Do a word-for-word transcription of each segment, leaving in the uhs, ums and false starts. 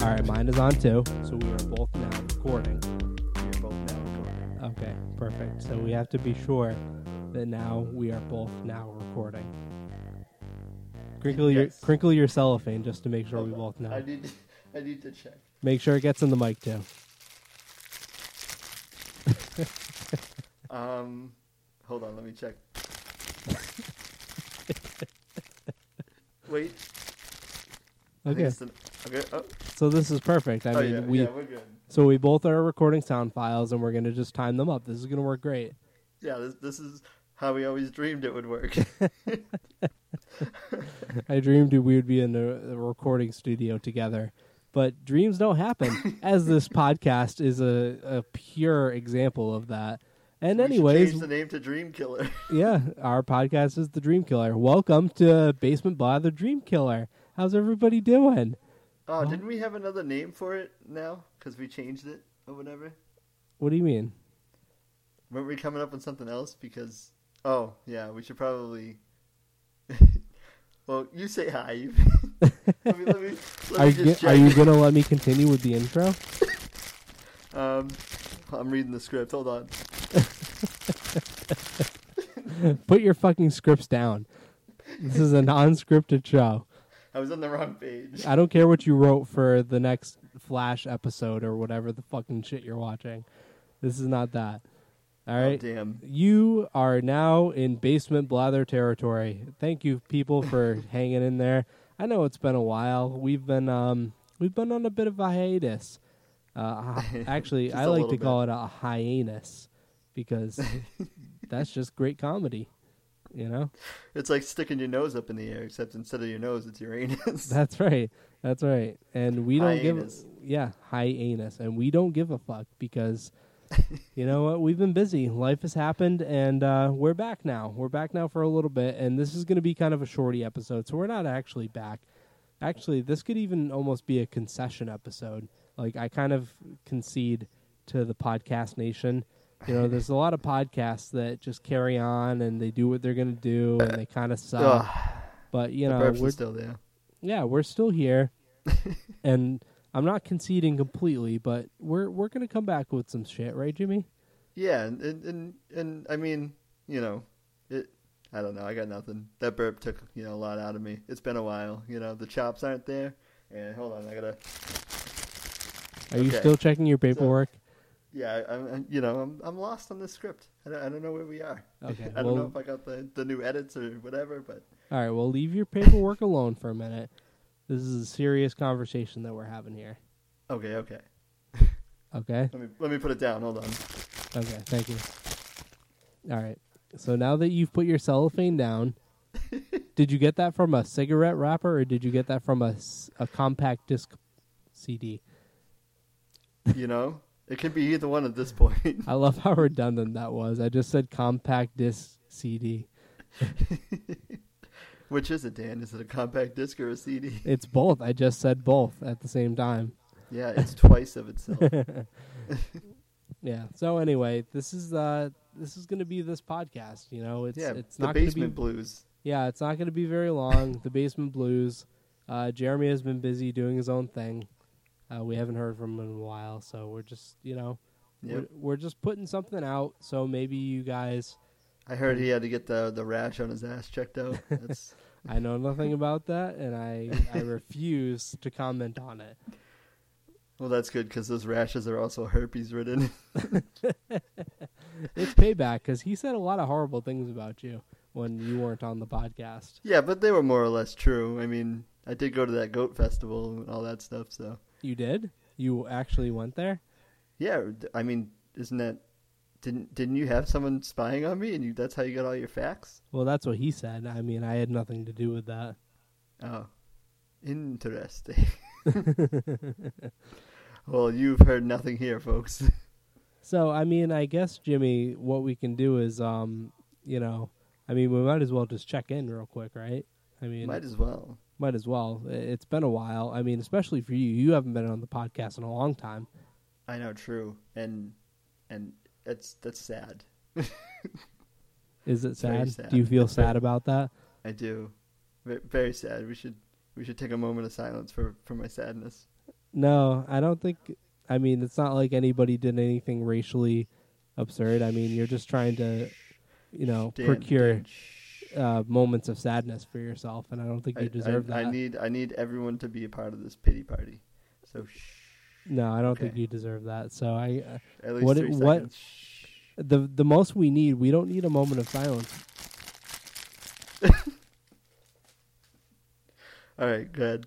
All right, mine is on too. So we are both now recording. We are both now recording. Okay, perfect. So we have to be sure that now we are both now recording. Crinkle your yes. crinkle your cellophane just to make sure Hold we on. both know. I need to, I need to check. Make sure it gets in the mic too. um, hold on, let me check. Wait. Okay. The, okay. Oh. So this is perfect. I oh, mean, yeah, we. Yeah, we're good. So we both are recording sound files, and we're gonna just time them up. This is gonna work great. Yeah, this this is how we always dreamed it would work. I dreamed we would be in a, a recording studio together, but dreams don't happen. As this podcast is a, a pure example of that. And we anyways, change the name to Dream Killer. Yeah, our podcast is the Dream Killer. Welcome to Basement Bother Dream Killer. How's everybody doing? Oh, oh, didn't we have another name for it now? Because we changed it or whatever. What do you mean? Weren't we coming up with something else? Because oh yeah, we should probably. Well, you say hi. let me, let me, let are, me just are you going to let me continue with the intro? um, I'm reading the script. Hold on. Put your fucking scripts down. This is a non-scripted show. I was on the wrong page. I don't care what you wrote for the next Flash episode or whatever the fucking shit you're watching. This is not that. All right. Oh, damn. You are now in Basement Blather territory. Thank you, people, for hanging in there. I know it's been a while. We've been um, we've been on a bit of a hiatus. Uh, actually, I like to bit. call it a hiatus because that's just great comedy. You know, it's like sticking your nose up in the air, except instead of your nose, it's your anus. That's right. That's right. And we don't hiatus. give a, yeah hiatus, and we don't give a fuck because. You know what? We've been busy. Life has happened, and uh, we're back now. We're back now for a little bit, and this is going to be kind of a shorty episode, so we're not actually back. Actually, this could even almost be a concession episode. Like, I kind of concede to the podcast nation. You know, there's a lot of podcasts that just carry on, and they do what they're going to do, and they kind of suck. Ugh. But, you know, we're still there. Yeah, we're still here, and... I'm not conceding completely, but we're we're gonna come back with some shit, right, Jimmy? Yeah, and and and, and I mean, you know, it. I don't know. I got nothing. That burp took you know a lot out of me. It's been a while. You know, the chops aren't there. And hold on, I gotta. Are okay. you still checking your paperwork? So, yeah, I'm, I'm. You know, I'm I'm lost on this script. I don't, I don't know where we are. Okay. I don't well, know if I got the the new edits or whatever, but. All right. Well, leave your paperwork alone for a minute. This is a serious conversation that we're having here. Okay, okay. Okay? Let me let me put it down. Hold on. Okay, thank you. All right. So now that you've put your cellophane down, did you get that from a cigarette wrapper or did you get that from a, a compact disc C D? You know, it could be either one at this point. I love how redundant that was. I just said compact disc C D. Which is it, Dan? Is it a compact disc or a C D? It's both. I just said both at the same time. Yeah, it's twice of itself. Yeah. So anyway, this is uh, this is going to be this podcast. You know, it's yeah, it's not the basement gonna be, blues. Yeah, it's not going to be very long. The basement blues. Uh, Jeremy has been busy doing his own thing. Uh, we haven't heard from him in a while, so we're just you know, yep. we're, we're just putting something out. So maybe you guys. I heard he had to get the, the rash on his ass checked out. That's I know nothing about that, and I, I refuse to comment on it. Well, that's good, because those rashes are also herpes-ridden. It's payback, because he said a lot of horrible things about you when you weren't on the podcast. Yeah, but they were more or less true. I mean, I did go to that goat festival and all that stuff, so... You did? You actually went there? Yeah, I mean, isn't that... Didn't didn't you have someone spying on me, and you, that's how you got all your facts? Well, that's what he said. I mean, I had nothing to do with that. Oh, interesting. Well, you've heard nothing here, folks. So, I mean, I guess, Jimmy, what we can do is, um, you know, I mean, we might as well just check in real quick, right? I mean, might as well. Might as well. It's been a while. I mean, especially for you. You haven't been on the podcast in a long time. I know, true. And and. That's that's sad. Is it sad? sad? Do you feel sad about that? I do. Very, very sad. We should we should take a moment of silence for, for my sadness. No, I don't think. I mean, it's not like anybody did anything racially absurd. I mean, you're just trying to, you know, Damn, procure uh, moments of sadness for yourself, and I don't think I, you deserve I, that. I need, I need everyone to be a part of this pity party. So, shh. No, I don't okay. think you deserve that. So I, uh, at least what, three it, what, the the most we need. We don't need a moment of silence. All right, good.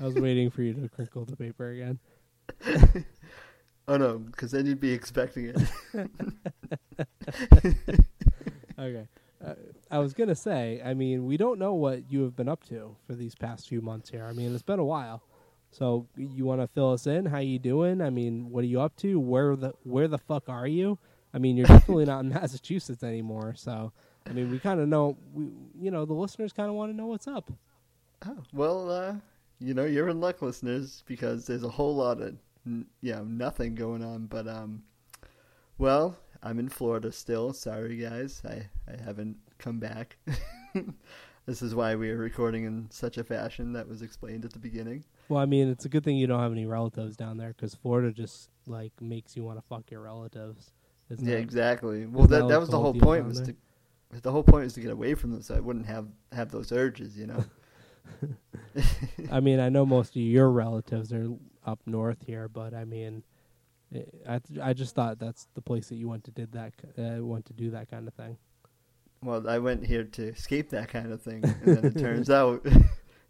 I was waiting for you to crinkle the paper again. Oh no, because then you'd be expecting it. Okay. Uh, I was going to say, I mean, we don't know what you have been up to for these past few months here. I mean, it's been a while. So you want to fill us in? How you doing? I mean, what are you up to? Where the where the fuck are you? I mean, you're definitely not in Massachusetts anymore. So, I mean, we kind of know, we, you know, the listeners kind of want to know what's up. Oh, well, uh, you know, you're in luck, listeners, because there's a whole lot of, n- yeah, nothing going on. But, um, well, I'm in Florida still. Sorry, guys. I, I haven't come back. This is why we are recording in such a fashion that was explained at the beginning. Well, I mean, it's a good thing you don't have any relatives down there, because Florida just, like, makes you want to fuck your relatives. Isn't yeah, that, exactly. Well, that that, that was the whole point was to... The whole point is to get away from them so I wouldn't have, have those urges, you know? I mean, I know most of your relatives are up north here, but I mean, I th- I just thought that's the place that you went to did that uh, went to do that kind of thing. Well, I went here to escape that kind of thing, and then it turns out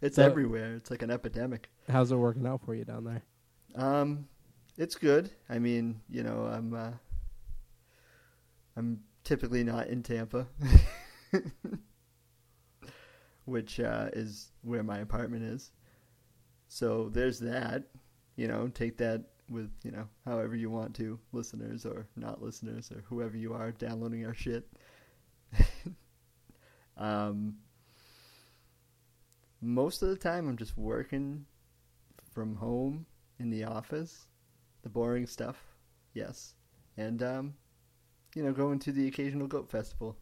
it's so everywhere. It's like an epidemic. How's it working out for you down there? Um, it's good. I mean, you know, I'm uh, I'm. typically not in Tampa, which uh, is where my apartment is. So there's that, you know, take that with, you know, however you want to, listeners or not listeners or whoever you are downloading our shit. um, most of the time I'm just working from home in the office, the boring stuff. Yes. And, um, you know, going to the occasional goat festival.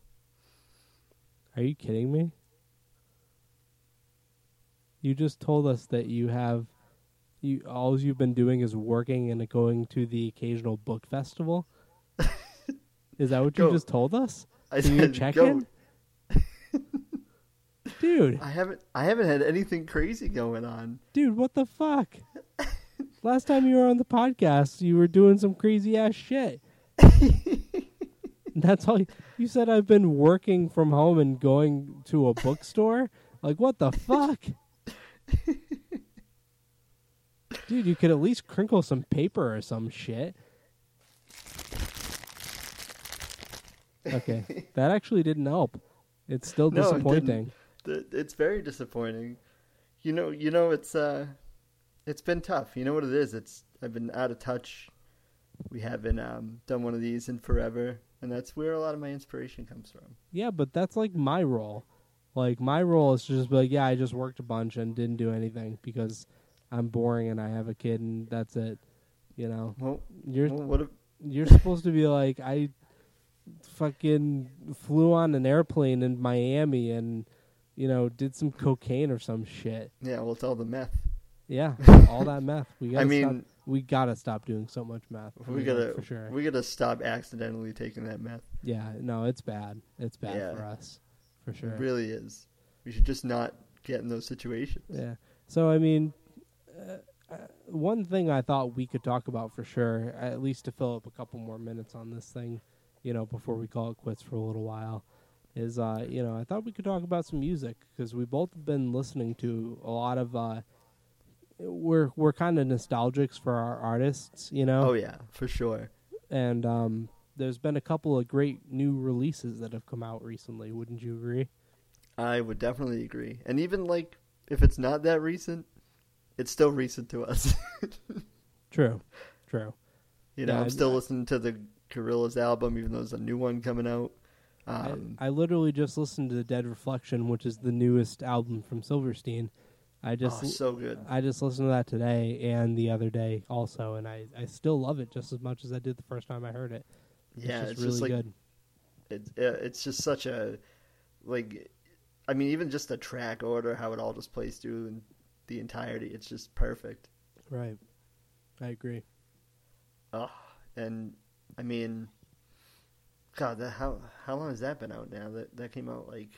Are you kidding me? You just told us that you have, you all you've been doing is working and going to the occasional book festival? Is that what goat. you just told us? I so said checking? Dude. I haven't, I haven't had anything crazy going on. Dude, what the fuck? Last time you were on the podcast, you were doing some crazy ass shit. That's all you, you said. I've been working from home and going to a bookstore. Like, what the fuck? Dude, you could at least crinkle some paper or some shit. Okay. That actually didn't help. It's still no, disappointing. It it's very disappointing. You know, you know, it's, uh, it's been tough. You know what it is? It's, I've been out of touch. We haven't, um, done one of these in forever. And that's where a lot of my inspiration comes from. Yeah, but that's like my role. Like my role is just like, yeah, I just worked a bunch and didn't do anything because I'm boring and I have a kid and that's it. You know, well, you're well, what if- you're supposed to be like, I fucking flew on an airplane in Miami and, you know, did some cocaine or some shit. Yeah, well, it's all the meth. Yeah, all that meth. We gotta I mean. Stop. We gotta stop doing so much meth. We gotta, for sure. We gotta stop accidentally taking that meth. Yeah, no, it's bad. It's bad yeah. for us, for sure. It really is. We should just not get in those situations. Yeah. So I mean, uh, one thing I thought we could talk about for sure, at least to fill up a couple more minutes on this thing, you know, before we call it quits for a little while, is uh, you know, I thought we could talk about some music because we both have been listening to a lot of. Uh, We're we're kind of nostalgics for our artists, you know? Oh, yeah, for sure. And um, there's been a couple of great new releases that have come out recently. Wouldn't you agree? I would definitely agree. And even, like, if it's not that recent, it's still recent to us. True, true. You know, yeah, I'm still I, listening to the Gorillaz album, even though there's a new one coming out. Um, I, I literally just listened to Dead Reflection, which is the newest album from Silverstein. I just oh, so good. I just listened to that today and the other day also, and I, I still love it just as much as I did the first time I heard it. Yeah, it's, just it's really just like good. It, it's just such a like, I mean, even just the track order, how it all just plays through and the entirety, it's just perfect. Right, I agree. Oh, and I mean, God, that, how how long has that been out now? That that came out like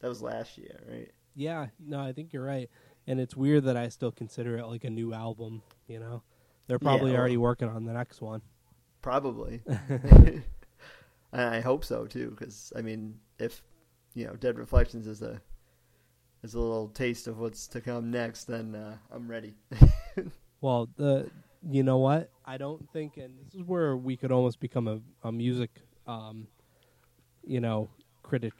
that was last year, right? Yeah, no, I think you're right. And it's weird that I still consider it like a new album. You know, they're probably yeah, already well, working on the next one. Probably. I hope so too, because I mean, if you know, Dead Reflections is a is a little taste of what's to come next, then uh, I'm ready. Well, the you know what? I don't think, and this is where we could almost become a, a music, um, you know, critic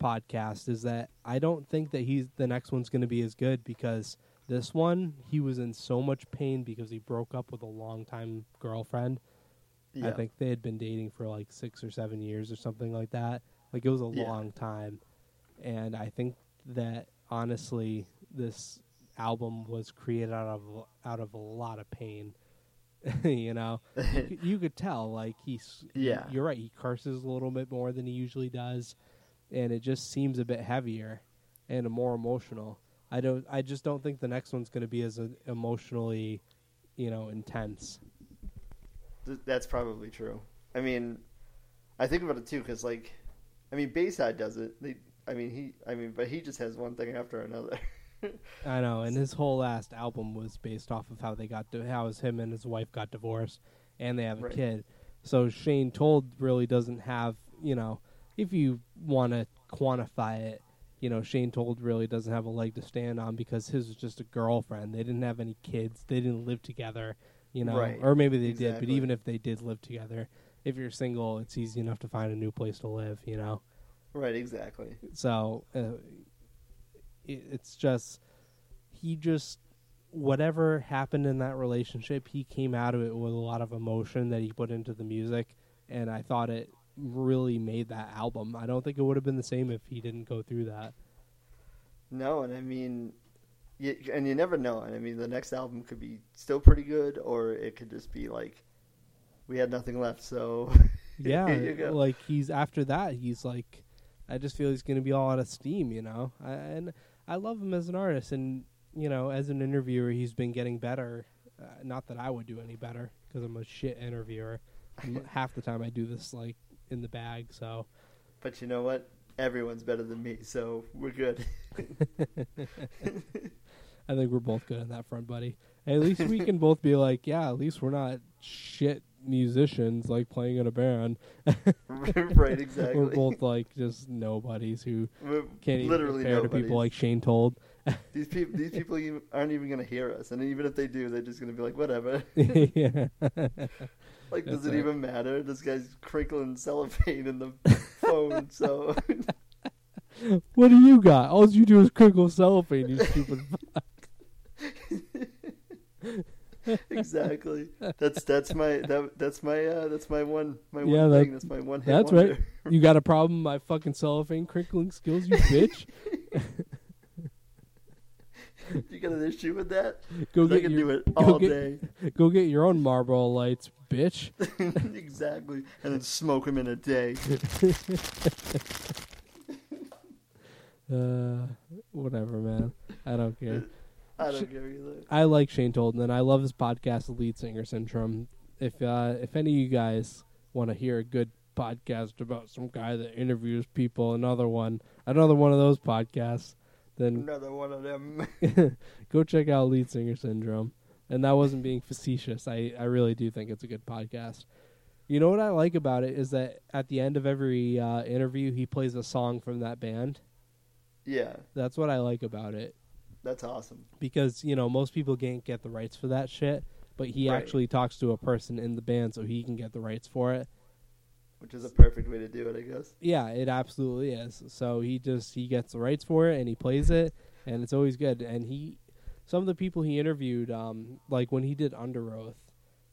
podcast. Is that I don't think that he's the next one's going to be as good, because this one he was in so much pain because he broke up with a longtime girlfriend. Yeah. I think they had been dating for like six or seven years or something like that. Like it was a yeah. long time. And I think that honestly, this album was created out of, out of a lot of pain, you know, you, could, you could tell like he's, yeah, you're right. He curses a little bit more than he usually does. And it just seems a bit heavier and more emotional. I don't, I just don't think the next one's going to be as emotionally, you know, intense. That's probably true. I mean, I think about it too, because like, I mean, Bayside does it. They, I mean, he, I mean, but he just has one thing after another. I know, and his whole last album was based off of how they got, to, how his, him and his wife got divorced, and they have a right. kid. So Shane Told really doesn't have, you know, if you want to quantify it, you know, Shane Told really doesn't have a leg to stand on, because his was just a girlfriend. They didn't have any kids. They didn't live together. You know, right. or maybe they exactly. did, but even if they did live together, if you're single, it's easy enough to find a new place to live, you know? Right, exactly. So uh, it, it's just, he just, whatever happened in that relationship, he came out of it with a lot of emotion that he put into the music, and I thought it really made that album. I don't think it would have been the same if he didn't go through that. No, and I mean... You, and you never know. I mean, the next album could be still pretty good, or it could just be like, we had nothing left, so yeah, here you go. Like he's after that, he's like, I just feel he's going to be all out of steam, you know. I, and I love him as an artist, and you know, as an interviewer, he's been getting better. Uh, not that I would do any better, because I'm a shit interviewer. Half the time, I do this like in the bag. So, but you know what? Everyone's better than me, so we're good. I think we're both good on that front, buddy. At least we can both be like, yeah, at least we're not shit musicians like playing in a band. Right, exactly. We're both like just nobodies who we're can't literally even compare nobodies. To people like Shane Told. These people, these people even aren't even going to hear us, and even if they do, they're just going to be like, whatever. Yeah. Like, that's does it right. even matter? This guy's crinkling cellophane in the phone, so... What do you got? All you do is crinkle cellophane, you stupid fuck. Exactly. That's that's my that, that's my uh, that's my one my yeah, one that, thing. That's my one hit That's wonder. Right. You got a problem with my fucking cellophane crinkling skills, you bitch. You got an issue with that? Go get I can your, do it all get, day. Go get your own Marlboro Lights, bitch. Exactly. And then smoke them in a day. Uh, whatever, man. I don't care. I don't Sh- care either. I like Shane Told, and I love his podcast, Lead Singer Syndrome. If uh, if any of you guys want to hear a good podcast about some guy that interviews people, another one, another one of those podcasts, then another one of them. Go check out Lead Singer Syndrome. And that wasn't being facetious. I, I really do think it's a good podcast. You know what I like about it is that at the end of every uh, interview, he plays a song from that band. Yeah. That's what I like about it. That's awesome. Because, you know, most people can't get the rights for that shit, but he right. actually talks to a person in the band so he can get the rights for it. Which is a perfect way to do it, I guess. Yeah, it absolutely is. So he just, he gets the rights for it and he plays it, and it's always good. And he, some of the people he interviewed, um, like when he did Under Oath,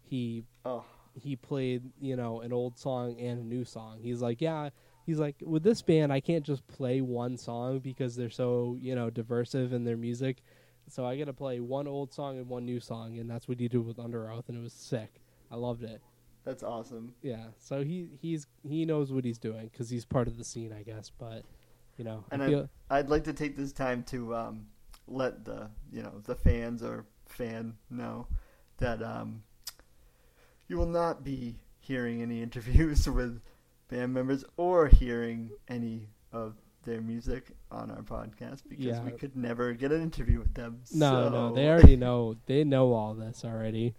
he, oh. he played, you know, an old song and a new song. He's like, yeah... He's like, with this band, I can't just play one song because they're so, you know, diversive in their music. So I got to play one old song and one new song, and that's what he did with Under Oath, and it was sick. I loved it. That's awesome. Yeah, so he he's he knows what he's doing because he's part of the scene, I guess. But you know, and I feel... I'd, I'd like to take this time to um, let the you know the fans or fan know that um, you will not be hearing any interviews with band members or hearing any of their music on our podcast because yeah. we could never get an interview with them. No, so. no, they already know. They know all this already.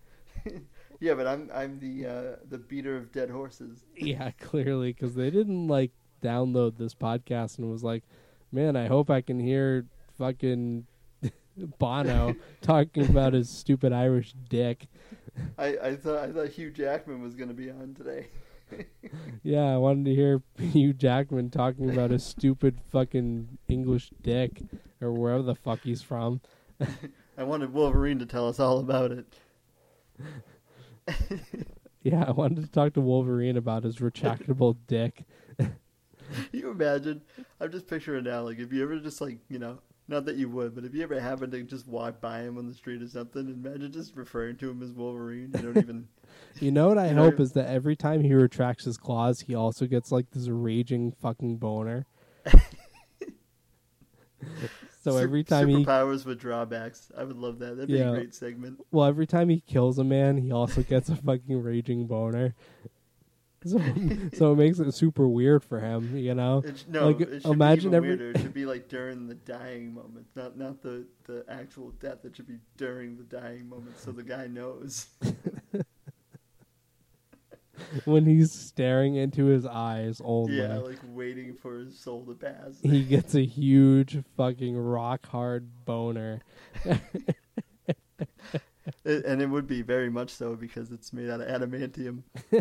Yeah, but I'm I'm the uh, the beater of dead horses. Yeah, clearly, because they didn't like download this podcast and was like, man, I hope I can hear fucking Bono talking about his stupid Irish dick. I, I thought I thought Hugh Jackman was going to be on today. Yeah, I wanted to hear Hugh Jackman talking about his stupid fucking English dick or wherever the fuck he's from. I wanted Wolverine to tell us all about it. Yeah, I wanted to talk to Wolverine about his retractable dick. You imagine? I'm just picturing now, like, if you ever just, like, you know, not that you would, but if you ever happen to just walk by him on the street or something, imagine just referring to him as Wolverine. You don't even... You know what I hope even... is that every time he retracts his claws, he also gets, like, this raging fucking boner. So every time Superpowers he... Superpowers with drawbacks. I would love that. That'd be yeah. a great segment. Well, every time he kills a man, he also gets a fucking raging boner. So, so it makes it super weird for him, you know? It sh- no, like, it should imagine be even every... weirder. It should be like during the dying moment. Not not the, the actual death. It should be during the dying moment so the guy knows. When he's staring into his eyes only. Yeah, like waiting for his soul to pass. He gets a huge fucking rock hard boner. It, and it would be very much so because it's made out of adamantium. uh,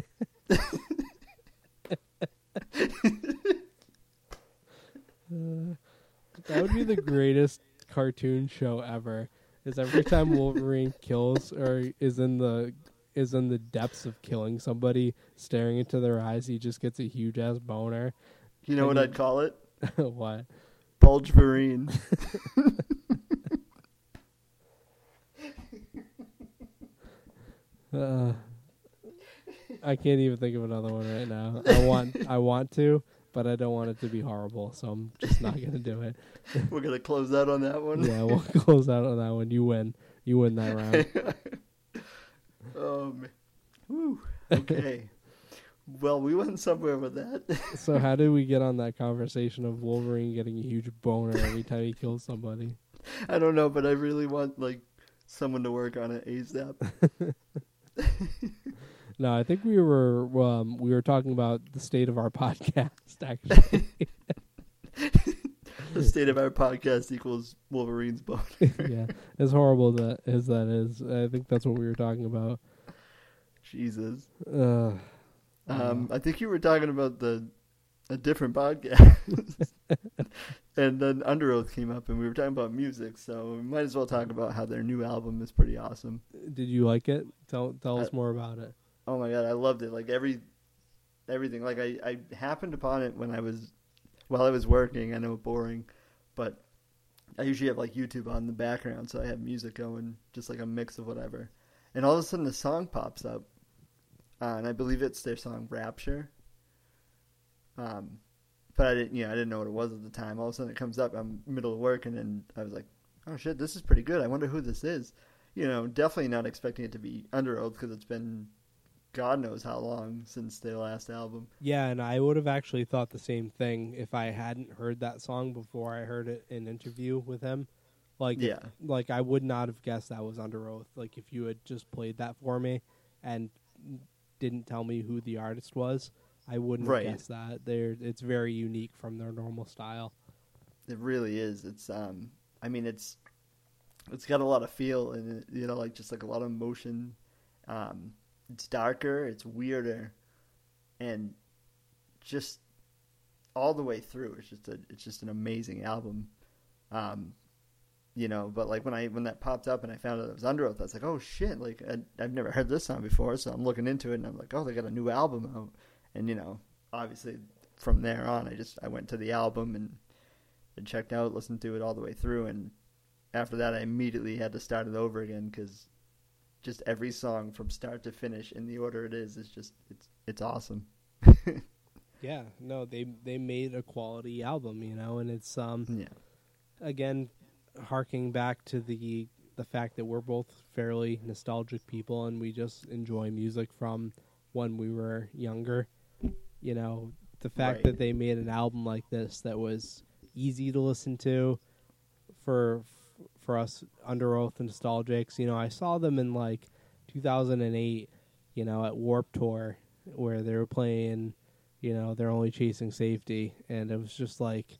that would be the greatest cartoon show ever. Is every time Wolverine kills or is in the... is in the depths of killing somebody, staring into their eyes, he just gets a huge-ass boner. You know and what he... I'd call it? What? Bulgeverine. uh, I can't even think of another one right now. I want I want to, but I don't want it to be horrible, so I'm just not going to do it. We're going to close out on that one? Yeah, we'll close out on that one. You win. You win that round. Oh, man. Woo. Okay. Well, we went somewhere with that. So how did we get on that conversation of Wolverine getting a huge boner every time he kills somebody? I don't know, but I really want, like, someone to work on it ASAP. No, I think we were um, we were talking about the state of our podcast, actually. The state of our podcast equals Wolverine's boner. Yeah, as horrible that, as that is, I think that's what we were talking about. Jesus. Uh, um, I think you were talking about the a different podcast. And then Under Oath came up, and we were talking about music, so we might as well talk about how their new album is pretty awesome. Did you like it? Tell tell I, us more about it. Oh, my God, I loved it. Like, every everything. Like, I, I happened upon it when I was... While I was working, I know boring, but I usually have like YouTube on in the background, so I have music going, just like a mix of whatever. And all of a sudden, a song pops up, uh, and I believe it's their song "Rapture." Um, but I didn't, you know, I didn't know what it was at the time. All of a sudden, it comes up. I'm middle of work, and then I was like, "Oh shit, this is pretty good. I wonder who this is." You know, definitely not expecting it to be Under Oath because it's been God knows how long since their last album. Yeah, and I would have actually thought the same thing if I hadn't heard that song before I heard it in an interview with him. Like, yeah. Like, I would not have guessed that was Under Oath. Like, if you had just played that for me and didn't tell me who the artist was, I wouldn't right. have guessed that. They're, it's very unique from their normal style. It really is. It's, um, I mean, it's it's got a lot of feel and, you know, like, just like a lot of emotion. Um, It's darker, it's weirder, and just all the way through, it's just a, it's just an amazing album, um, you know. But like when I when that popped up and I found out it was Under Oath, I was like, oh shit! Like I, I've never heard this song before, so I'm looking into it and I'm like, oh, they got a new album out, and you know, obviously from there on, I just I went to the album and, and checked out, listened to it all the way through, and after that, I immediately had to start it over again because just every song from start to finish in the order it is, is just, it's, it's awesome. Yeah, no, they, they made a quality album, you know, and it's, um, yeah. Again, harking back to the, the fact that we're both fairly nostalgic people and we just enjoy music from when we were younger, you know, the fact right. that they made an album like this that was easy to listen to for, for us Under Oath nostalgics, you know, I saw them in like two thousand eight, you know, at Warped Tour where they were playing, you know, They're Only Chasing Safety. And it was just like,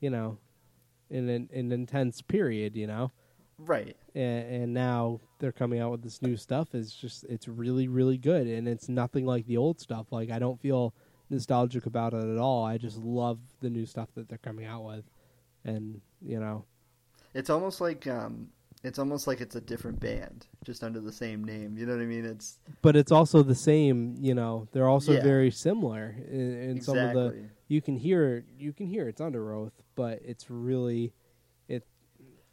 you know, in an, an intense period, you know? Right. And, and now they're coming out with this new stuff. It's just, it's really, really good. And it's nothing like the old stuff. Like, I don't feel nostalgic about it at all. I just love the new stuff that they're coming out with. And, you know, it's almost like um, it's almost like it's a different band, just under the same name. You know what I mean? It's but it's also the same. You know, they're also yeah. very similar in, in exactly. some of the. You can hear, you can hear it's Under Oath, but it's really, it.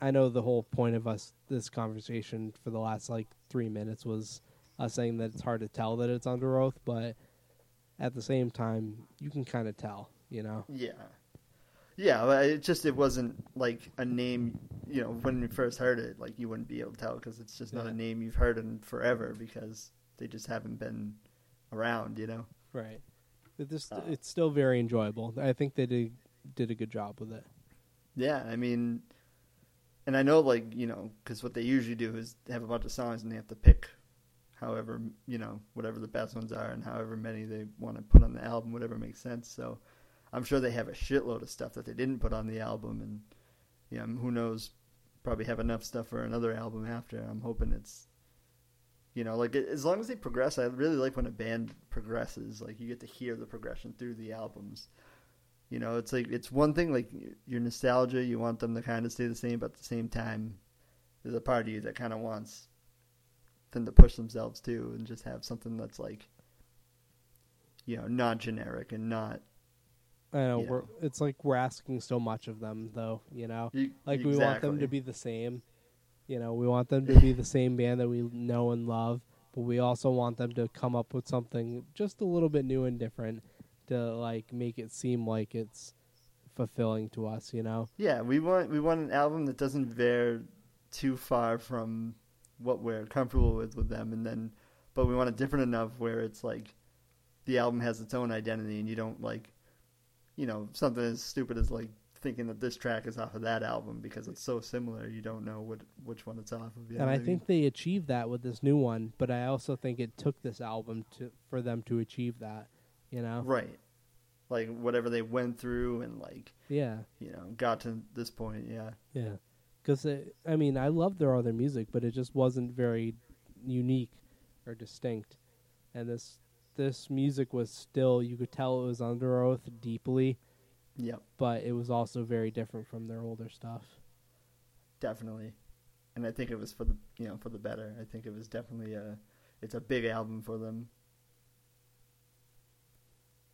I know the whole point of us this conversation for the last like three minutes was us saying that it's hard to tell that it's Under Oath, but at the same time, you can kind of tell. You know? Yeah. Yeah, it just, it wasn't like a name, you know, when we first heard it, like you wouldn't be able to tell because it's just not yeah. a name you've heard in forever because they just haven't been around, you know? Right. It just, uh, it's still very enjoyable. I think they did, did a good job with it. Yeah, I mean, and I know like, you know, because what they usually do is they have a bunch of songs and they have to pick however, you know, whatever the best ones are and however many they want to put on the album, whatever makes sense, so I'm sure they have a shitload of stuff that they didn't put on the album, and you know, who knows, probably have enough stuff for another album after. I'm hoping it's, you know, like it, as long as they progress, I really like when a band progresses, like you get to hear the progression through the albums. You know, it's like, it's one thing, like your nostalgia, you want them to kind of stay the same, but at the same time, there's a part of you that kind of wants them to push themselves too and just have something that's like, you know, not generic and not, I know, yeah. we're, it's like we're asking so much of them, though, you know? Like, exactly. We want them to be the same. You know, we want them to be the same band that we know and love, but we also want them to come up with something just a little bit new and different to, like, make it seem like it's fulfilling to us, you know? Yeah, we want we want an album that doesn't veer too far from what we're comfortable with with them, and then, but we want it different enough where it's, like, the album has its own identity, and you don't, like, you know, something as stupid as like thinking that this track is off of that album because it's so similar, you don't know what which one it's off of. You know and I, I mean? think they achieved that with this new one, but I also think it took this album to for them to achieve that, you know? Right. Like whatever they went through and like, yeah, you know, got to this point, yeah. Yeah. Because, I mean, I love their other music, but it just wasn't very unique or distinct. And this... This music was still, you could tell it was Under Oath deeply. Yep. But it was also very different from their older stuff. Definitely. And I think it was for the, you know, for the better. I think it was definitely a, it's a big album for them.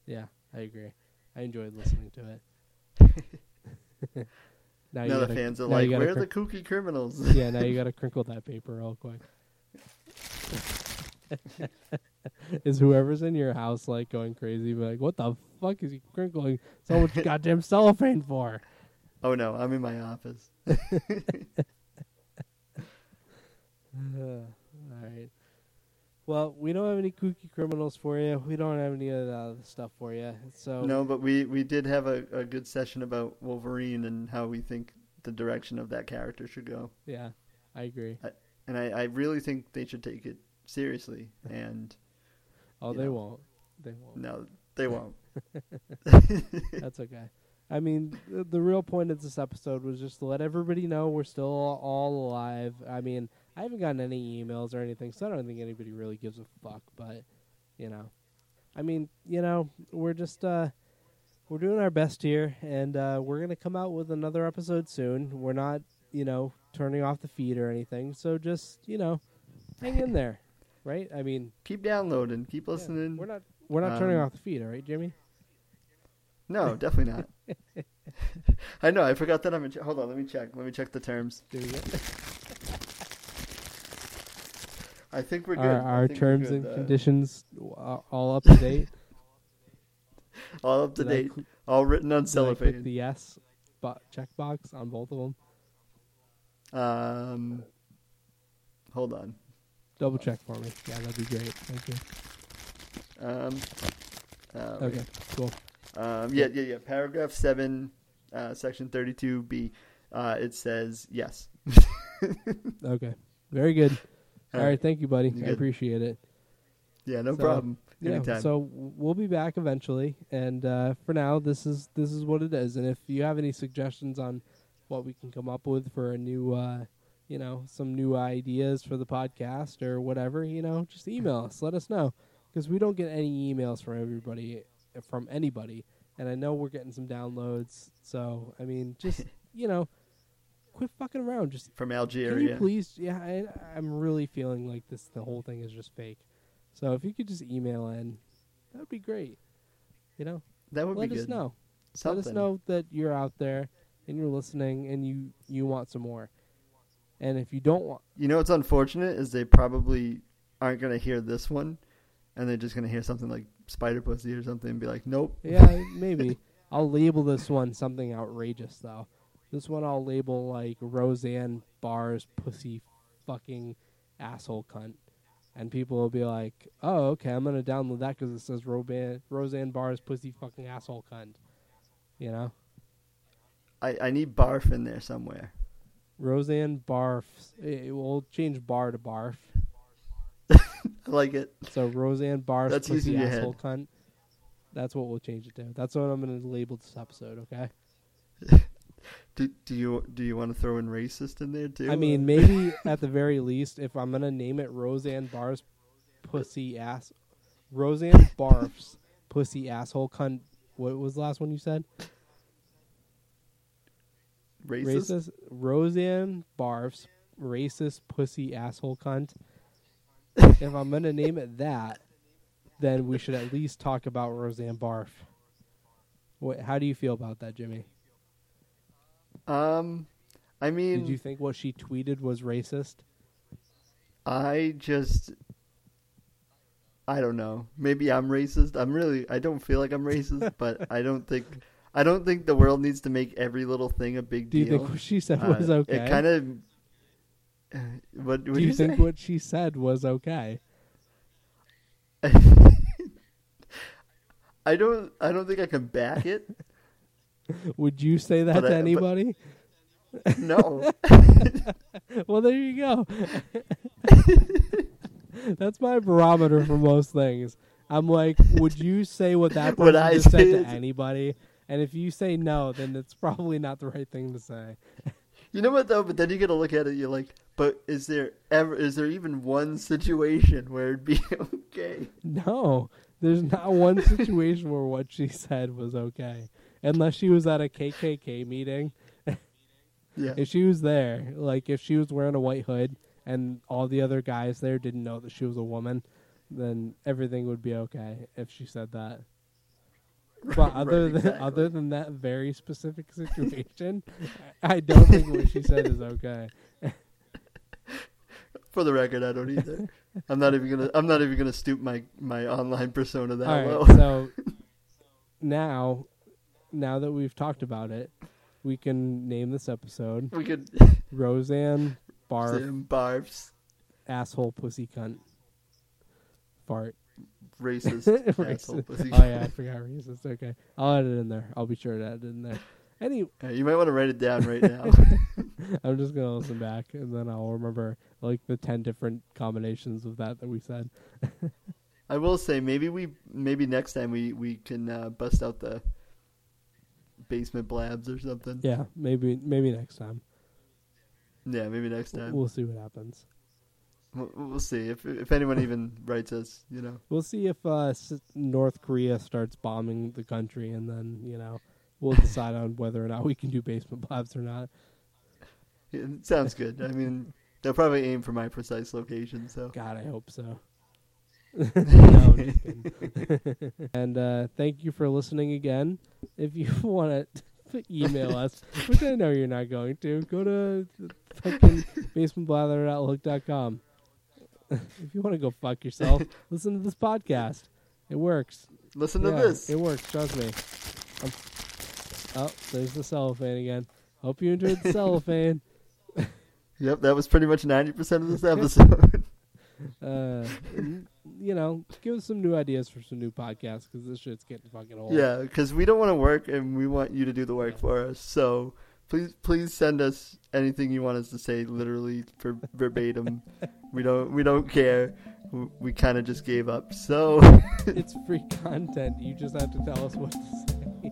Yeah, I agree. I enjoyed listening to it. now, now you the gotta, fans are like, where are cr- the kooky criminals? Yeah, now you got to crinkle that paper real quick. Is whoever's in your house like going crazy, be like, what the fuck is he crinkling so much goddamn cellophane for? Oh no, I'm in my office. uh, all right. Well, we don't have any kooky criminals for you. We don't have any of the stuff for you. So no, but we, we did have a, a good session about Wolverine and how we think the direction of that character should go. Yeah, I agree. I, and I, I really think they should take it seriously, and oh, they know. won't. They won't. No, they won't. That's okay. I mean, the, the real point of this episode was just to let everybody know we're still all alive. I mean, I haven't gotten any emails or anything, so I don't think anybody really gives a fuck. But you know, I mean, you know, we're just uh, we're doing our best here, and uh, we're gonna come out with another episode soon. We're not, you know, turning off the feed or anything. So just, you know, hang in there. Right? I mean, keep downloading, keep listening. Yeah, we're not we're not um, turning off the feed, all right, Jimmy? No, definitely not. I know, I forgot that I'm in ch- hold on, let me check. Let me check the terms. There you go. I think we're good. Our, our think terms good, and uh, conditions are all up to date. all up to did date. Cl- all written on cellophane. Click the yes bo- checkbox on both of them. Um, hold on. Double check for me. Yeah, that'd be great. Thank you. Um. Uh, okay. Cool. Um. Yeah. Yeah. Yeah. Paragraph seven, uh, section thirty-two B. Uh, it says yes. Okay. Very good. All, All right. right. Thank you, buddy. You're I good. appreciate it. Yeah. No so, problem. Anytime. Yeah, so we'll be back eventually, and uh, for now, this is this is what it is. And if you have any suggestions on what we can come up with for a new. Uh, you know, some new ideas for the podcast or whatever, you know, just email us. Let us know, because we don't get any emails from everybody, from anybody. And I know we're getting some downloads. So, I mean, just, you know, quit fucking around. Just from Algeria. Can you please? Yeah, I, I'm really feeling like this. The whole thing is just fake. So if you could just email in, that would be great. You know, that would let be us good. know. Something. Let us know that you're out there and you're listening and you, you want some more. And if you don't want... You know what's unfortunate is they probably aren't going to hear this one, and they're just going to hear something like Spider Pussy or something and be like, nope. Yeah, maybe. I'll label this one something outrageous, though. This one I'll label, like, Roseanne Barr's Pussy Fucking Asshole Cunt. And people will be like, oh, okay, I'm going to download that because it says Roban- Roseanne Barr's Pussy Fucking Asshole Cunt. You know? I, I need barf in there somewhere. Roseanne barf. We'll change bar to barf. I like it. So Roseanne barf. That's pussy asshole head. Cunt. That's what we'll change it to. That's what I'm going to label this episode. Okay. do, do you do you want to throw in racist in there too? I mean, maybe at the very least, if I'm going to name it Roseanne barfs, pussy ass, Roseanne barfs, pussy asshole cunt. What was the last one you said? Racist? racist Roseanne barfs racist pussy asshole cunt. If I'm gonna name it that, then we should at least talk about Roseanne Barf. What? How do you feel about that, Jimmy? Um, I mean, did you think what she tweeted was racist? I just, I don't know. Maybe I'm racist. I'm really. I don't feel like I'm racist, but I don't think. I don't think the world needs to make every little thing a big deal. Do you think what she said uh, was okay? It kind of. Uh, what do you, you think? Say? What she said was okay. I don't. I don't think I can back it. Would you say that but to I, anybody? But, no. Well, there you go. That's my barometer for most things. I'm like, would you say what that person I just said to anybody? And if you say no, then it's probably not the right thing to say. You know what, though? But then you get to look at it, you're like, but is there ever, is there even one situation where it'd be okay? No, there's not one situation where what she said was okay. Unless she was at a K K K meeting. Yeah. If she was there, like if she was wearing a white hood and all the other guys there didn't know that she was a woman, then everything would be okay if she said that. But other right, exactly. than other than that very specific situation, I don't think what she said is okay. For the record, I don't either. I'm not even gonna. I'm not even gonna stoop my, my online persona that All low. Right, so now, now that we've talked about it, we can name this episode. We could Roseanne Barf Roseanne Barfs Asshole Pussy Cunt Fart. Racist, racist. Oh yeah, I forgot racist. Okay, I'll add it in there. I'll be sure to add it in there. Any, yeah, you might want to write it down right now. I'm just gonna listen back and then I'll remember like the ten different combinations of that that we said. I will say maybe we maybe next time we we can uh, bust out the basement blabs or something. Yeah, maybe maybe next time. Yeah, maybe next time. We'll see what happens. We'll see if if anyone even writes us, you know. We'll see if uh, North Korea starts bombing the country, and then you know we'll decide on whether or not we can do basement blabs or not. It sounds good. I mean, they'll probably aim for my precise location. So God, I hope so. No, just kidding. and uh, thank you for listening again. If you want to. Email us, which I know you're not going to. Go to fucking basement blather at outlook dot com. If you want to go fuck yourself, listen to this podcast. It works. Listen yeah, to this. It works. Trust me. I'm... Oh, there's the cellophane again. Hope you enjoyed the cellophane. Yep, that was pretty much ninety percent of this episode. uh, you know, give us some new ideas for some new podcasts, because this shit's getting fucking old. Yeah, because we don't want to work, and we want you to do the work yeah. for us. So please please send us anything you want us to say, literally, for verbatim. We don't we don't care. We kind of just gave up. So it's free content. You just have to tell us what to say.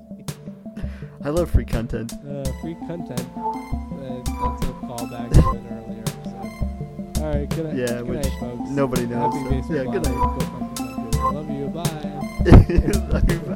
I love free content. Uh, free content. That's a callback to an earlier episode. All right, good night. Yeah, good night, folks. Nobody knows. Happy so. Yeah, good night. Go I love you. Bye. Love you.